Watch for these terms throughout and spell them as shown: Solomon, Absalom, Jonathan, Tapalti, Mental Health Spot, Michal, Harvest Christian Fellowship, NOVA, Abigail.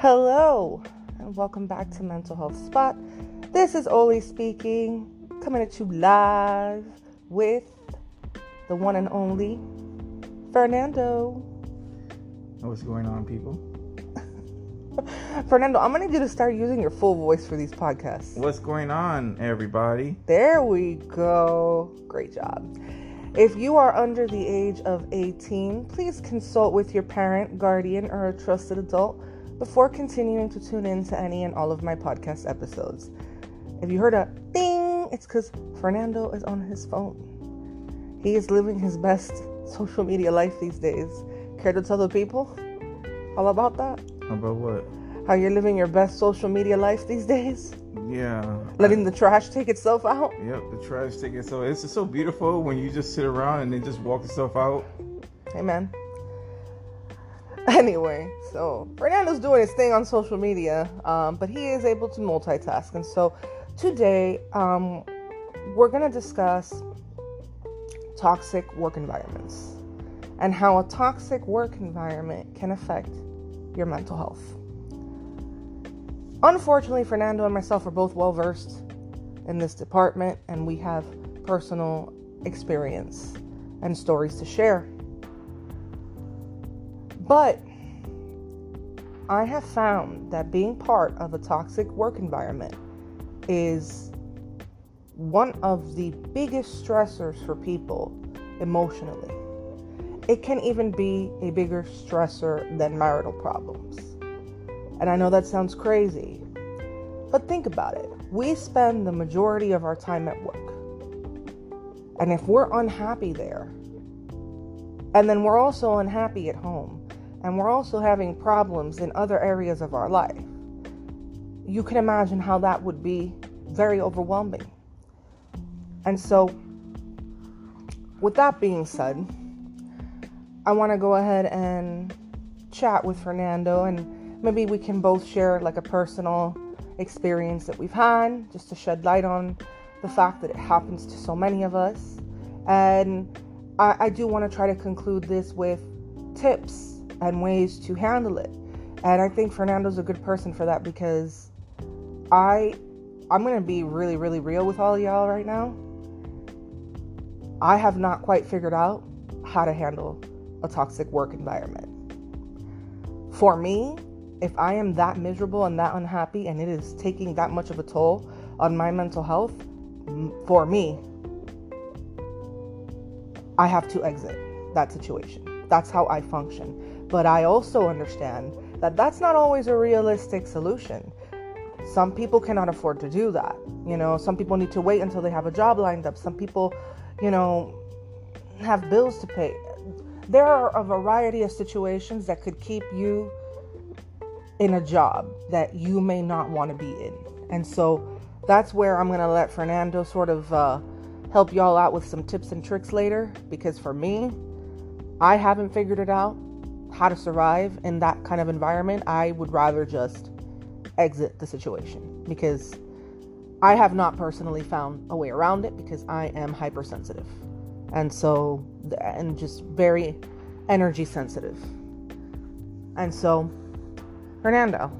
Hello, and welcome back to Mental Health Spot. This is Oli speaking, coming at you live with the one and only Fernando. What's going on, people? Fernando, I'm going to need you to start using your full voice for these podcasts. What's going on, everybody? There we go. Great job. If you are under the age of 18, please consult with your parent, guardian, or a trusted adult before continuing to tune in to any and all of my podcast episodes. If you heard a ding, it's because Fernando is on his phone. He is living his best social media life these days. Care to tell the people all about that? About what? How you're living your best social media life these days? Yeah. Letting the trash take itself out? Yep, the trash take itself out. It's just so beautiful when you just sit around and then just walk yourself out. Amen. Anyway, so Fernando's doing his thing on social media, but he is able to multitask. And so today, we're going to discuss toxic work environments and how a toxic work environment can affect your mental health. Unfortunately, Fernando and myself are both well versed in this department, and we have personal experience and stories to share. But I have found that being part of a toxic work environment is one of the biggest stressors for people emotionally. It can even be a bigger stressor than marital problems. And I know that sounds crazy, but think about it. We spend the majority of our time at work. And if we're unhappy there, and then we're also unhappy at home, and we're also having problems in other areas of our life, you can imagine how that would be very overwhelming. And so, with that being said, I want to go ahead and chat with Fernando, and maybe we can both share like a personal experience that we've had, just to shed light on the fact that it happens to so many of us. And I do want to try to conclude this with tips and ways to handle it. And I think Fernando's a good person for that, because I'm going to be really, really real with all of y'all right now. I have not quite figured out how to handle a toxic work environment. For me, if I am that miserable and that unhappy and it is taking that much of a toll on my mental health, for me, I have to exit that situation. That's how I function. But I also understand that that's not always a realistic solution. Some people cannot afford to do that. You know, some people need to wait until they have a job lined up. Some people, you know, have bills to pay. There are a variety of situations that could keep you in a job that you may not want to be in. And so that's where I'm going to let Fernando sort of help y'all out with some tips and tricks later. Because for me, I haven't figured it out how to survive in that kind of environment. I would rather just exit the situation, because I have not personally found a way around it, because I am hypersensitive. And so, and just very energy sensitive. And so, Fernando,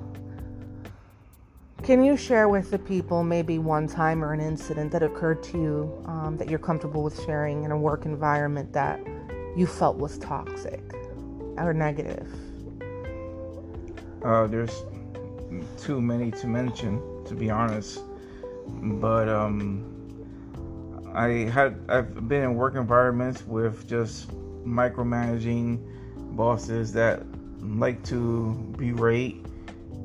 can you share with the people maybe one time or an incident that occurred to you that you're comfortable with sharing in a work environment that you felt was toxic or negative? There's too many to mention, to be honest. But, I've been in work environments with just micromanaging bosses that like to berate,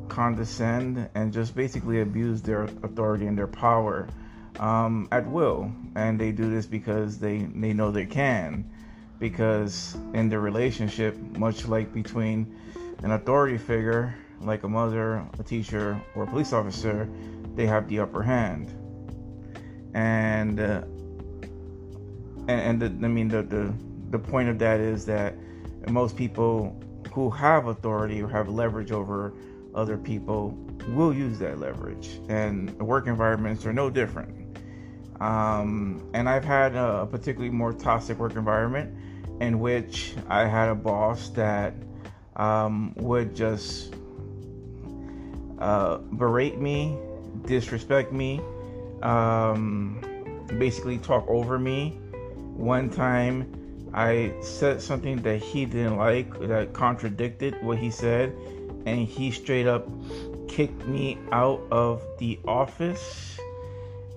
condescend, and just basically abuse their authority and their power at will. And they do this because they know they can, because in their relationship, much like between an authority figure like a mother, a teacher, or a police officer, they have the upper hand. And the point of that is that most people who have authority or have leverage over other people will use that leverage, and work environments are no different. And I've had a particularly more toxic work environment in which I had a boss that would just berate me, disrespect me, basically talk over me. One time I said something that he didn't like, that contradicted what he said, and he straight up kicked me out of the office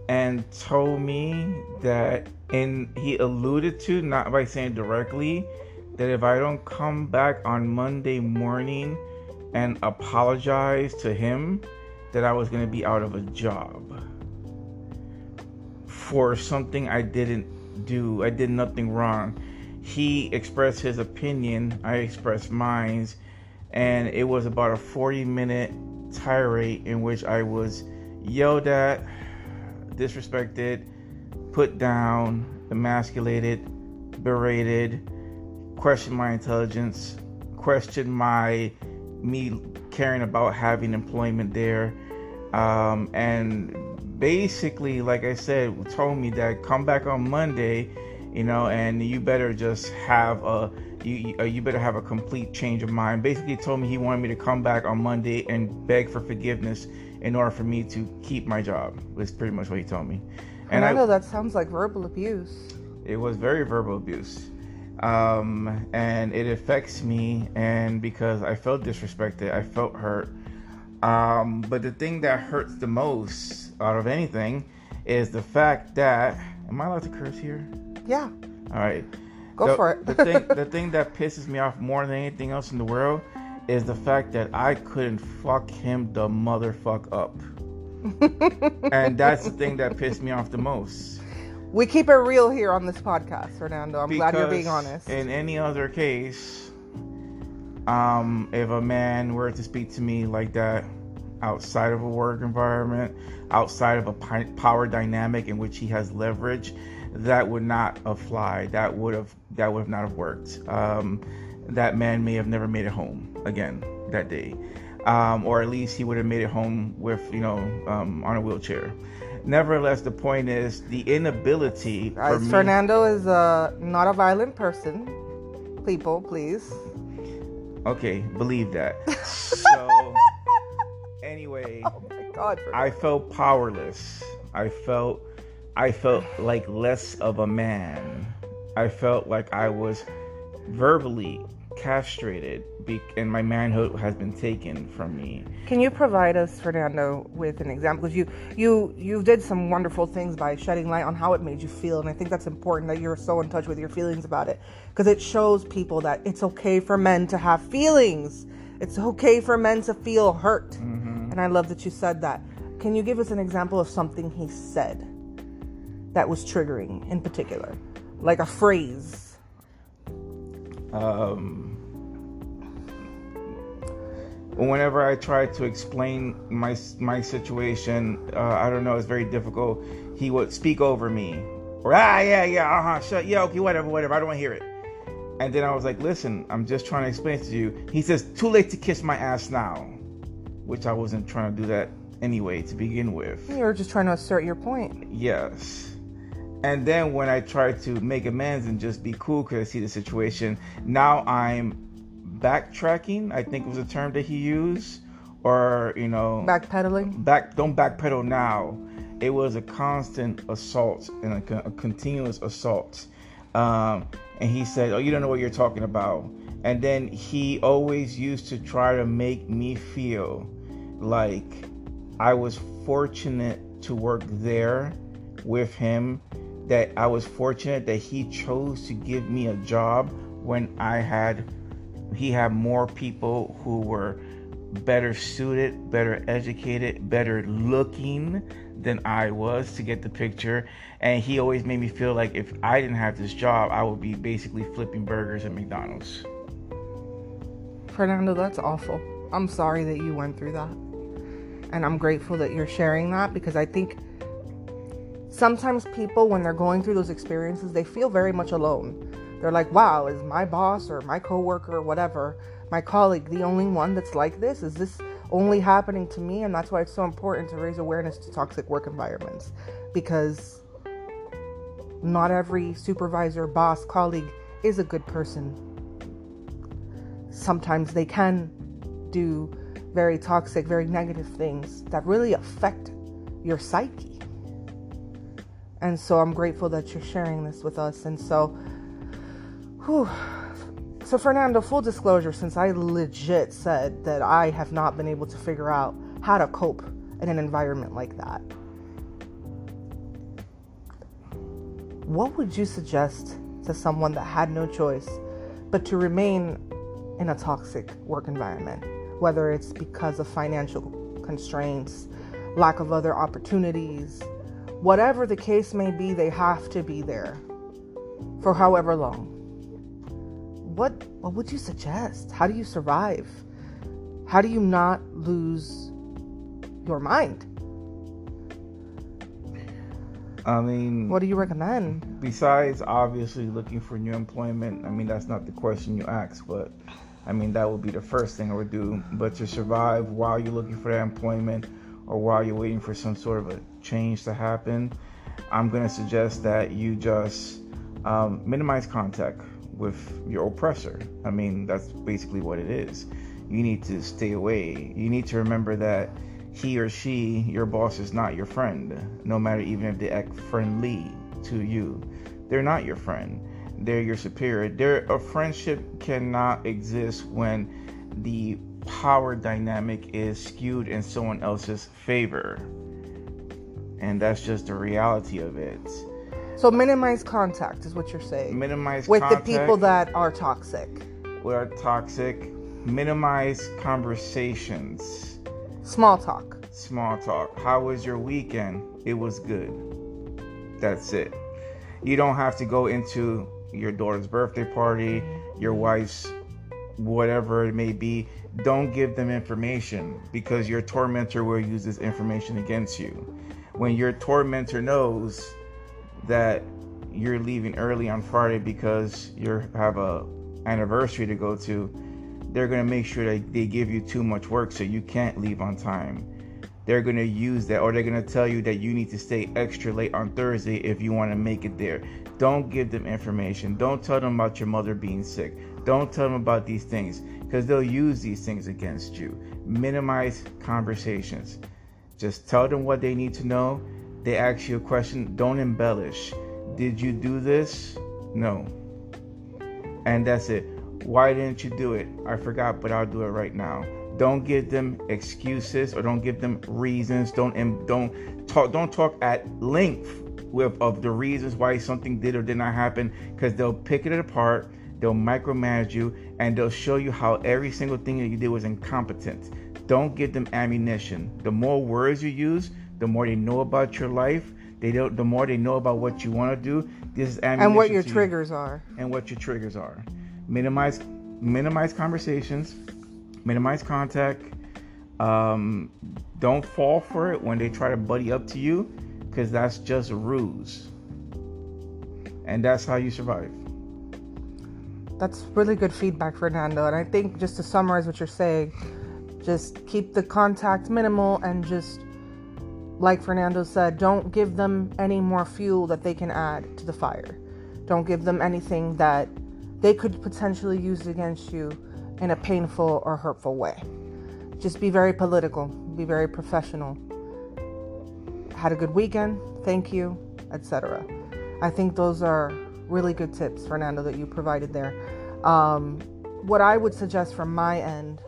and told me that, and he alluded to, not by saying directly, that if I don't come back on Monday morning and apologize to him, that I was going to be out of a job for something I didn't do. I did nothing wrong. He expressed his opinion, I expressed mine, and it was about a 40-minute tirade in which I was yelled at, disrespected, put down, emasculated, berated, questioned my intelligence, questioned me caring about having employment there, and basically, like I said, told me that come back on Monday, you know, and you better just have a complete change of mind. Basically told me he wanted me to come back on Monday and beg for forgiveness in order for me to keep my job. That's pretty much what he told me. And I know that sounds like verbal abuse. It was very verbal abuse. And it affects me, and because I felt disrespected, I felt hurt. But the thing that hurts the most out of anything is the fact that, am I allowed to curse here? Yeah. All right. Go for it. the thing that pisses me off more than anything else in the world is the fact that I couldn't fuck him the motherfuck up. And that's the thing that pissed me off the most. We keep it real here on this podcast, Fernando. I'm glad you're being honest. In any other case, if a man were to speak to me like that outside of a work environment, outside of a power dynamic in which he has leverage, that would not have fly. That would not have worked. That man may have never made it home again that day, or at least he would have made it home with, you know, on a wheelchair. Nevertheless, the point is the inability. Fernando is not a violent person. People, please. Okay, believe that. So, anyway, oh my God, I felt powerless. I felt like less of a man. I felt like I was verbally castrated, and my manhood has been taken from me. Can you provide us, Fernando, with an example? Because you did some wonderful things by shedding light on how it made you feel, and I think that's important that you're so in touch with your feelings about it, because it shows people that it's okay for men to have feelings. It's okay for men to feel hurt, and I love that you said that. Can you give us an example of something he said that was triggering in particular, like a phrase? Whenever I try to explain my situation, I don't know, it's very difficult. He would speak over me. Or, okay, whatever, I don't want to hear it. And then I was like, listen, I'm just trying to explain to you. He says, too late to kiss my ass now, which I wasn't trying to do that anyway to begin with. You were just trying to assert your point. Yes. And then when I try to make amends and just be cool because I see the situation, now I'm backtracking, I think was a term that he used, or, you know... Backpedaling? Don't backpedal now. It was a constant assault and a continuous assault. And he said, oh, you don't know what you're talking about. And then he always used to try to make me feel like I was fortunate to work there with him, that I was fortunate that he chose to give me a job when he had more people who were better suited, better educated, better looking than I was, to get the picture. And he always made me feel like if I didn't have this job, I would be basically flipping burgers at McDonald's. Fernando, that's awful. I'm sorry that you went through that. And I'm grateful that you're sharing that, because I think sometimes people, when they're going through those experiences, they feel very much alone. They're like, wow, is my boss or my coworker or whatever, my colleague, the only one that's like this? Is this only happening to me? And that's why it's so important to raise awareness to toxic work environments, because not every supervisor, boss, colleague is a good person. Sometimes they can do very toxic, very negative things that really affect your psyche. And so I'm grateful that you're sharing this with us. And so, So Fernando, full disclosure, since I legit said that I have not been able to figure out how to cope in an environment like that, what would you suggest to someone that had no choice but to remain in a toxic work environment, whether it's because of financial constraints, lack of other opportunities, whatever the case may be, they have to be there for however long? What would you suggest? How do you survive? How do you not lose your mind? I mean, what do you recommend? Besides obviously looking for new employment, I mean, that's not the question you asked, but I mean, that would be the first thing I would do. But to survive while you're looking for that employment or while you're waiting for some sort of a change to happen, I'm going to suggest that you just minimize contact with your oppressor. I mean, that's basically what it is. You need to stay away. You need to remember that he or she, your boss, is not your friend. No matter even if they act friendly to you, they're not your friend. They're your superior. A friendship cannot exist when the power dynamic is skewed in someone else's favor. And that's just the reality of it. So minimize contact is what you're saying. Minimize contact. With the people that are toxic. We are toxic. Minimize conversations. Small talk. Small talk. How was your weekend? It was good. That's it. You don't have to go into your daughter's birthday party, your wife's whatever it may be. Don't give them information because your tormentor will use this information against you. When your tormentor knows that you're leaving early on Friday because you have a anniversary to go to, they're going to make sure that they give you too much work so you can't leave on time. They're going to use that, or they're going to tell you that you need to stay extra late on Thursday if you want to make it there. Don't give them information. Don't tell them about your mother being sick. Don't tell them about these things because they'll use these things against you. Minimize conversations. Just tell them what they need to know. They ask you a question, don't embellish. Did you do this? No. And that's it. Why didn't you do it? I forgot, but I'll do it right now. Don't give them excuses or don't give them reasons. Don't talk at length of the reasons why something did or did not happen, because they'll pick it apart, they'll micromanage you, and they'll show you how every single thing that you did was incompetent. Don't give them ammunition. The more words you use, the more they know about your life, the more they know about what you want to do. This is ammunition. And what your triggers are. And what your triggers are. Minimize conversations. Minimize contact. Don't fall for it when they try to buddy up to you, because that's just a ruse. And that's how you survive. That's really good feedback, Fernando. And I think just to summarize what you're saying, just keep the contact minimal and just, like Fernando said, don't give them any more fuel that they can add to the fire. Don't give them anything that they could potentially use against you in a painful or hurtful way. Just be very political. Be very professional. Had a good weekend. Thank you, etc. I think those are really good tips, Fernando, that you provided there. What I would suggest from my end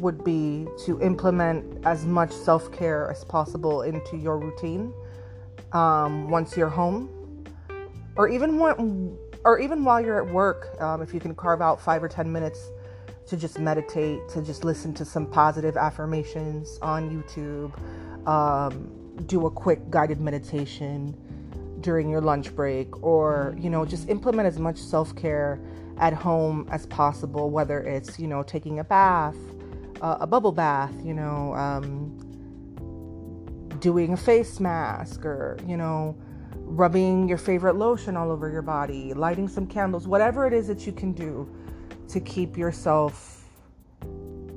would be to implement as much self-care as possible into your routine once you're home, or even while you're at work. If you can carve out 5 or 10 minutes to just meditate, to just listen to some positive affirmations on YouTube, do a quick guided meditation during your lunch break, or just implement as much self-care at home as possible, whether it's taking a bath, a bubble bath, doing a face mask, or rubbing your favorite lotion all over your body, lighting some candles, whatever it is that you can do to keep yourself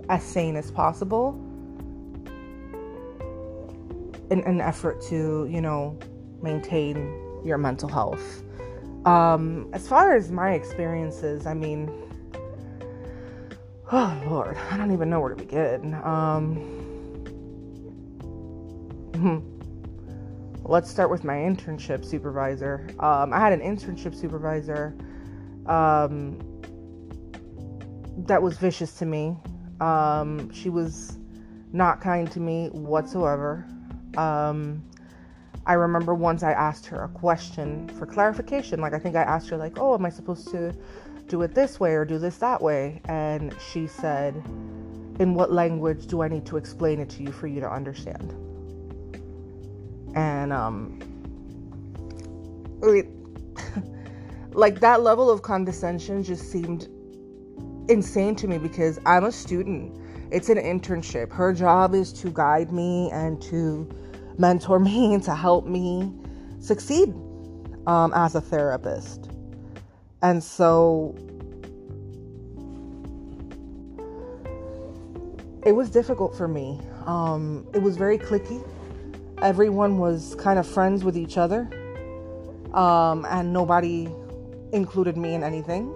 as sane as possible in an effort to maintain your mental health. As far as my experiences, I mean Oh, Lord, I don't even know where to begin. Let's start with my internship supervisor. I had an internship supervisor that was vicious to me. She was not kind to me whatsoever. I remember once I asked her a question for clarification. I think I asked her, oh, am I supposed to do it this way or do this that way? And she said, in what language do I need to explain it to you for you to understand? And that level of condescension just seemed insane to me, because I'm a student. It's an internship. Her job is to guide me and to mentor me and to help me succeed as a therapist. And so it was difficult for me. It was very cliquey. Everyone was kind of friends with each other, and nobody included me in anything.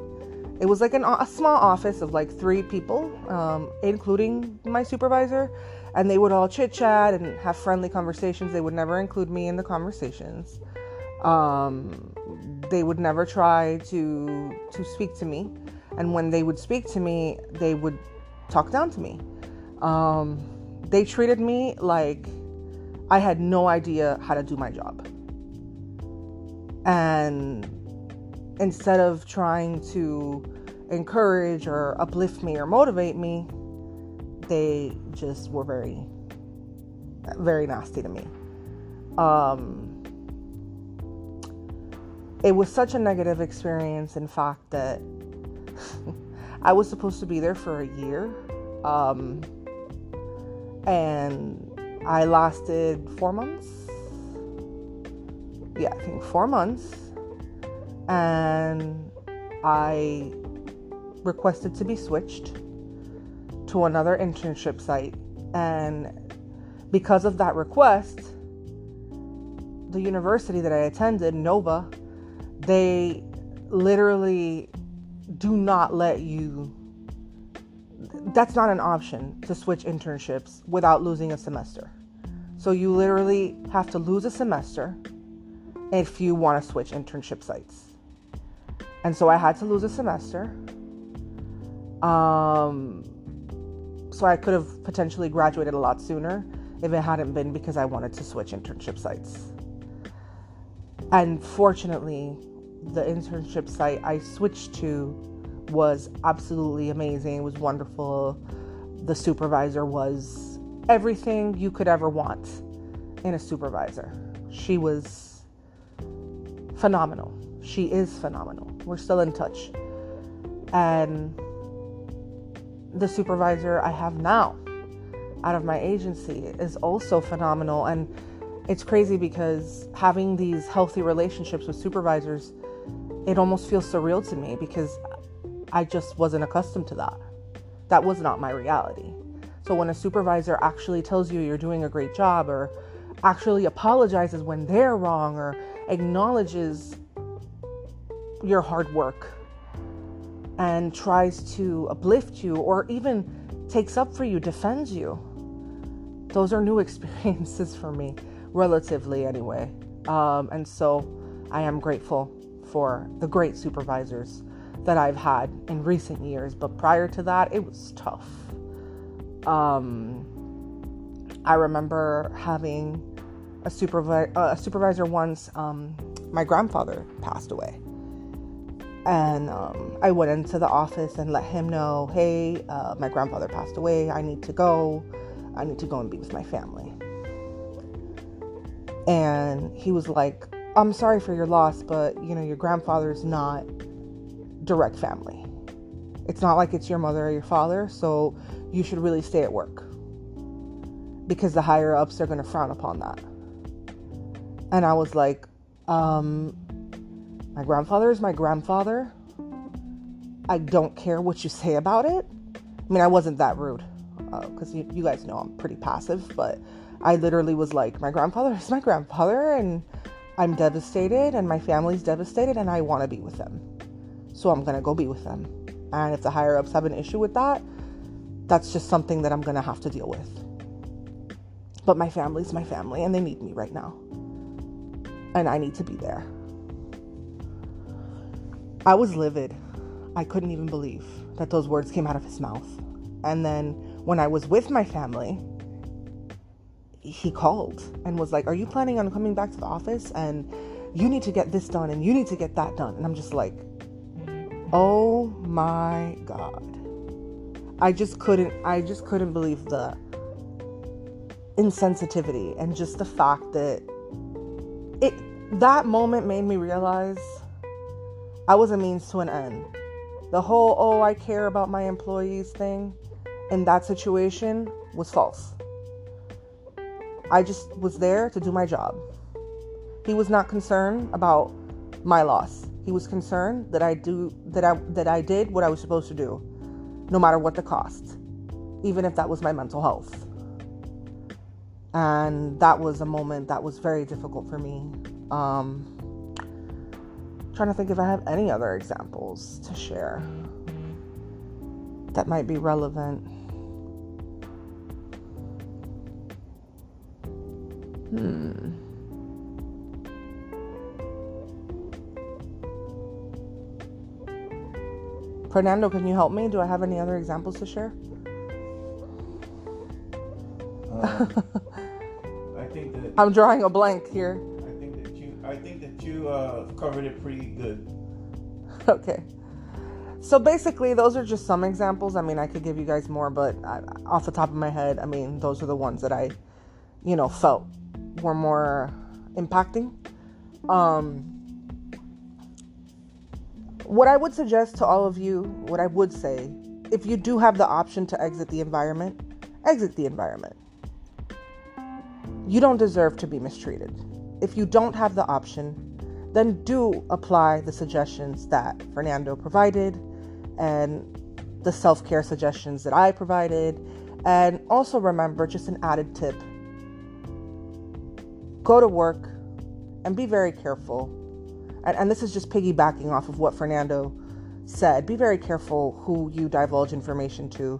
It was a small office of 3 people, including my supervisor, and they would all chit-chat and have friendly conversations. They would never include me in the conversations. They would never try to speak to me, and when they would speak to me, they would talk down to me. They treated me like I had no idea how to do my job. And instead of trying to encourage or uplift me or motivate me, they just were very, very nasty to me. It was such a negative experience, in fact, that I was supposed to be there for a year. And I lasted 4 months. Yeah, I think 4 months. And I requested to be switched to another internship site. And because of that request, the university that I attended, NOVA, they literally do not let you. That's not an option to switch internships without losing a semester. So you literally have to lose a semester if you want to switch internship sites. And so I had to lose a semester. So I could have potentially graduated a lot sooner if it hadn't been because I wanted to switch internship sites. And fortunately, the internship site I switched to was absolutely amazing. It was wonderful. The supervisor was everything you could ever want in a supervisor. She was phenomenal. She is phenomenal. We're still in touch. And the supervisor I have now out of my agency is also phenomenal. And it's crazy because having these healthy relationships with supervisors, it almost feels surreal to me because I just wasn't accustomed to that. That was not my reality. So when a supervisor actually tells you you're doing a great job, or actually apologizes when they're wrong, or acknowledges your hard work and tries to uplift you, or even takes up for you, defends you, those are new experiences for me. Relatively anyway. And so I am grateful for the great supervisors that I've had in recent years. But prior to that, it was tough. I remember having a supervisor once. My grandfather passed away. And I went into the office and let him know, hey, my grandfather passed away. I need to go. I need to go and be with my family. And he was like, I'm sorry for your loss, but, your grandfather's not direct family. It's not like it's your mother or your father, so you should really stay at work because the higher ups are going to frown upon that. And I was like, my grandfather is my grandfather. I don't care what you say about it. I wasn't that rude because you guys know I'm pretty passive, but I literally was like, my grandfather is my grandfather, and I'm devastated, and my family's devastated, and I want to be with them. So I'm going to go be with them. And if the higher ups have an issue with that, that's just something that I'm going to have to deal with. But my family's my family, and they need me right now. And I need to be there. I was livid. I couldn't even believe that those words came out of his mouth. And then when I was with my family, he called and was like, are you planning on coming back to the office? And you need to get this done, and you need to get that done. And I'm just like, oh my God. I just couldn't believe the insensitivity, and just the fact that that moment made me realize I was a means to an end. The whole, oh, I care about my employees thing in that situation was false. I just was there to do my job. He was not concerned about my loss. He was concerned that I did what I was supposed to do, no matter what the cost, even if that was my mental health. And that was a moment that was very difficult for me. Trying to think if I have any other examples to share that might be relevant. Fernando, can you help me? Do I have any other examples to share? I think that I'm drawing a blank here. I think that you covered it pretty good. Okay. So basically, those are just some examples. I mean, I could give you guys more, but off the top of my head, I mean, those are the ones that I, felt were more impacting. What I would suggest to all of you, what I would say, if you do have the option to exit the environment, exit the environment. You don't deserve to be mistreated. If you don't have the option, then do apply the suggestions that Fernando provided, and the self-care suggestions that I provided. And also remember, just an added tip, go to work and be very careful. And this is just piggybacking off of what Fernando said. Be very careful who you divulge information to,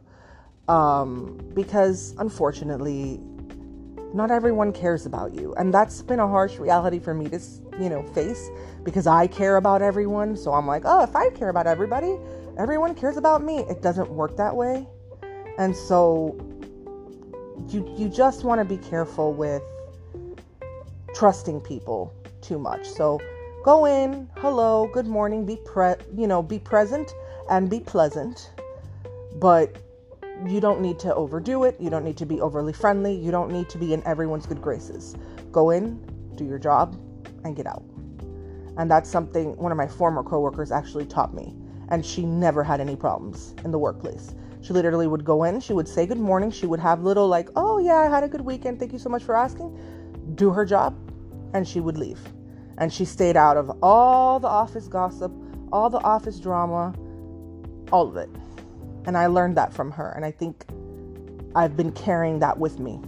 because unfortunately, not everyone cares about you. And that's been a harsh reality for me to, face, because I care about everyone. So I'm like, oh, if I care about everybody, everyone cares about me. It doesn't work that way. And so you just want to be careful with trusting people too much. So go in, hello, good morning, be present and be pleasant, but you don't need to overdo it. You don't need to be overly friendly. You don't need to be in everyone's good graces. Go in, do your job, and get out. And that's something one of my former coworkers actually taught me, and she never had any problems in the workplace. She literally would go in, she would say good morning, she would have little like, oh yeah, I had a good weekend, thank you so much for asking, do her job, and she would leave. And she stayed out of all the office gossip, all the office drama, all of it. And I learned that from her. And I think I've been carrying that with me,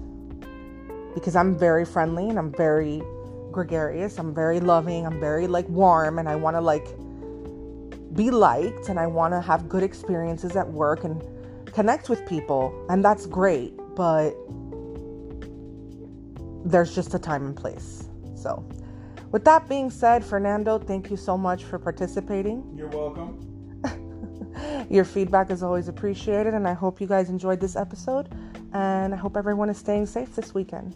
because I'm very friendly and I'm very gregarious. I'm very loving. I'm very warm, and I want to be liked, and I want to have good experiences at work and connect with people. And that's great, but there's just a time and place. So with that being said, Fernando, thank you so much for participating. You're welcome. Your feedback is always appreciated, and I hope you guys enjoyed this episode, and I hope everyone is staying safe this weekend.